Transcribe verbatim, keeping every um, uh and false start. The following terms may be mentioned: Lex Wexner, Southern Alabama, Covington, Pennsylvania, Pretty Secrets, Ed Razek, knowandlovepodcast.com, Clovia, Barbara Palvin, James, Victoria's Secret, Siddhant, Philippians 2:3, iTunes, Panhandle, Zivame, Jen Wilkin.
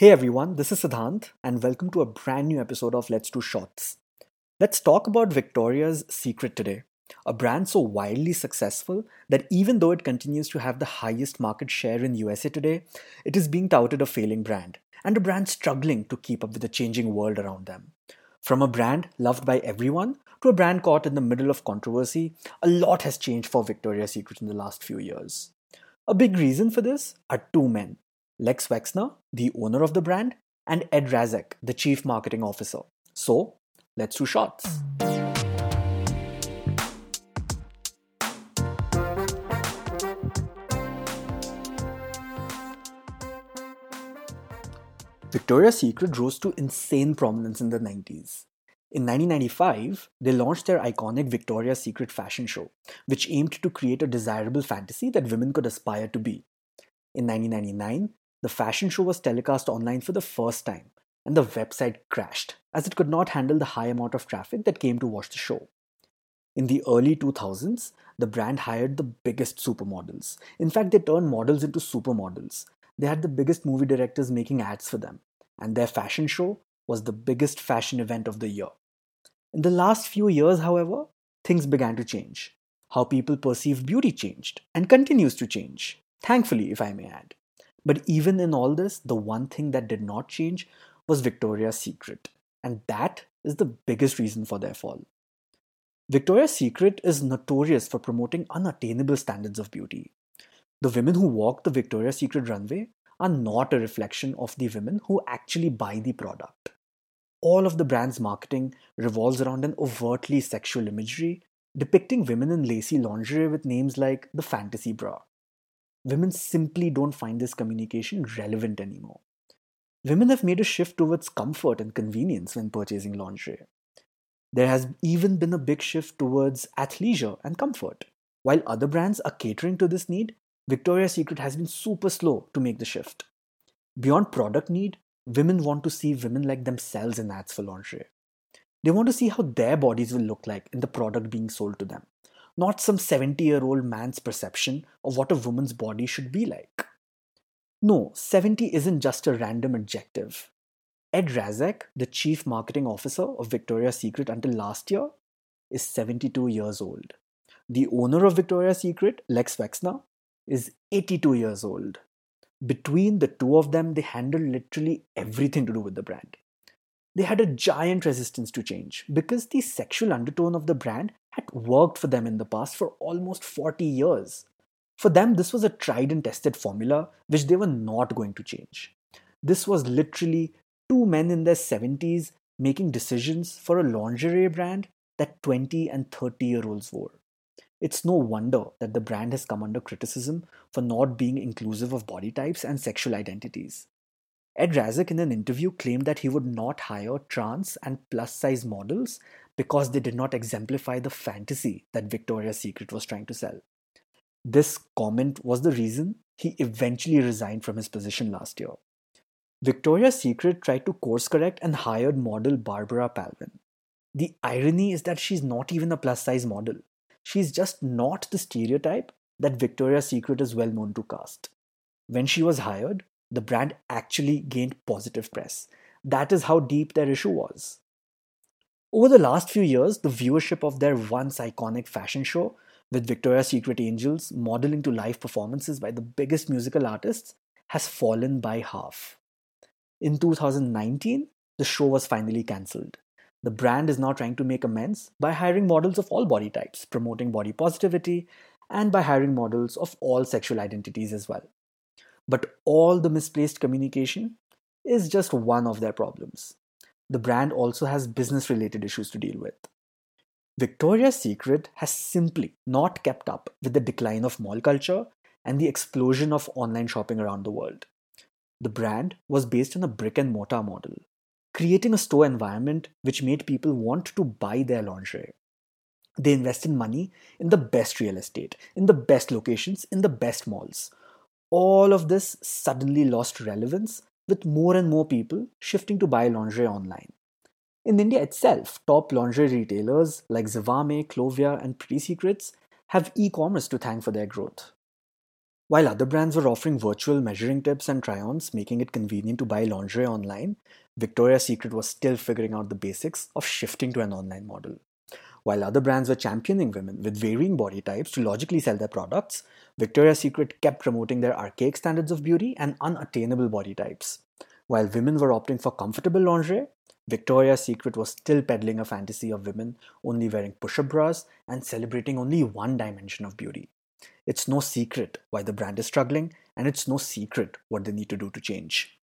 Hey everyone, this is Siddhant and welcome to a brand new episode of Let's Do Shots. Let's talk about Victoria's Secret today, a brand so wildly successful that even though it continues to have the highest market share in U S A today, it is being touted a failing brand and a brand struggling to keep up with the changing world around them. From a brand loved by everyone to a brand caught in the middle of controversy, a lot has changed for Victoria's Secret in the last few years. A big reason for this are two men. Lex Wexner, the owner of the brand, and Ed Razek, the chief marketing officer. So, let's do shots. Victoria's Secret rose to insane prominence in the nineties. In nineteen ninety-five, they launched their iconic Victoria's Secret fashion show, which aimed to create a desirable fantasy that women could aspire to be. In nineteen ninety-nine, the fashion show was telecast online for the first time, and the website crashed as it could not handle the high amount of traffic that came to watch the show. In the early two thousands, the brand hired the biggest supermodels. In fact, they turned models into supermodels. They had the biggest movie directors making ads for them, and their fashion show was the biggest fashion event of the year. In the last few years, however, things began to change. How people perceive beauty changed and continues to change. Thankfully, if I may add. But even in all this, the one thing that did not change was Victoria's Secret. And that is the biggest reason for their fall. Victoria's Secret is notorious for promoting unattainable standards of beauty. The women who walk the Victoria's Secret runway are not a reflection of the women who actually buy the product. All of the brand's marketing revolves around an overtly sexual imagery, depicting women in lacy lingerie with names like the Fantasy Bra. Women simply don't find this communication relevant anymore. Women have made a shift towards comfort and convenience when purchasing lingerie. There has even been a big shift towards athleisure and comfort. While other brands are catering to this need, Victoria's Secret has been super slow to make the shift. Beyond product need, women want to see women like themselves in ads for lingerie. They want to see how their bodies will look like in the product being sold to them. Not some seventy-year-old man's perception of what a woman's body should be like. No, seventy isn't just a random adjective. Ed Razek, the chief marketing officer of Victoria's Secret until last year, is seventy-two years old. The owner of Victoria's Secret, Lex Wexner, is eighty-two years old. Between the two of them, they handle literally everything to do with the brand. They had a giant resistance to change because the sexual undertone of the brand had worked for them in the past for almost forty years. For them, this was a tried and tested formula which they were not going to change. This was literally two men in their seventies making decisions for a lingerie brand that twenty and thirty year olds wore. It's no wonder that the brand has come under criticism for not being inclusive of body types and sexual identities. Ed Razek in an interview claimed that he would not hire trans and plus-size models because they did not exemplify the fantasy that Victoria's Secret was trying to sell. This comment was the reason he eventually resigned from his position last year. Victoria's Secret tried to course correct and hired model Barbara Palvin. The irony is that she's not even a plus-size model. She's just not the stereotype that Victoria's Secret is well known to cast. When she was hired, the brand actually gained positive press. That is how deep their issue was. Over the last few years, the viewership of their once iconic fashion show, with Victoria's Secret Angels modeling to live performances by the biggest musical artists, has fallen by half. In two thousand nineteen, the show was finally cancelled. The brand is now trying to make amends by hiring models of all body types, promoting body positivity, and by hiring models of all sexual identities as well. But all the misplaced communication is just one of their problems. The brand also has business-related issues to deal with. Victoria's Secret has simply not kept up with the decline of mall culture and the explosion of online shopping around the world. The brand was based on a brick-and-mortar model, creating a store environment which made people want to buy their lingerie. They invested money in the best real estate, in the best locations, in the best malls. All of this suddenly lost relevance with more and more people shifting to buy lingerie online. In India itself, top lingerie retailers like Zivame, Clovia and Pretty Secrets have e-commerce to thank for their growth. While other brands were offering virtual measuring tips and try-ons, making it convenient to buy lingerie online, Victoria's Secret was still figuring out the basics of shifting to an online model. While other brands were championing women with varying body types to logically sell their products, Victoria's Secret kept promoting their archaic standards of beauty and unattainable body types. While women were opting for comfortable lingerie, Victoria's Secret was still peddling a fantasy of women only wearing push-up bras and celebrating only one dimension of beauty. It's no secret why the brand is struggling, and it's no secret what they need to do to change.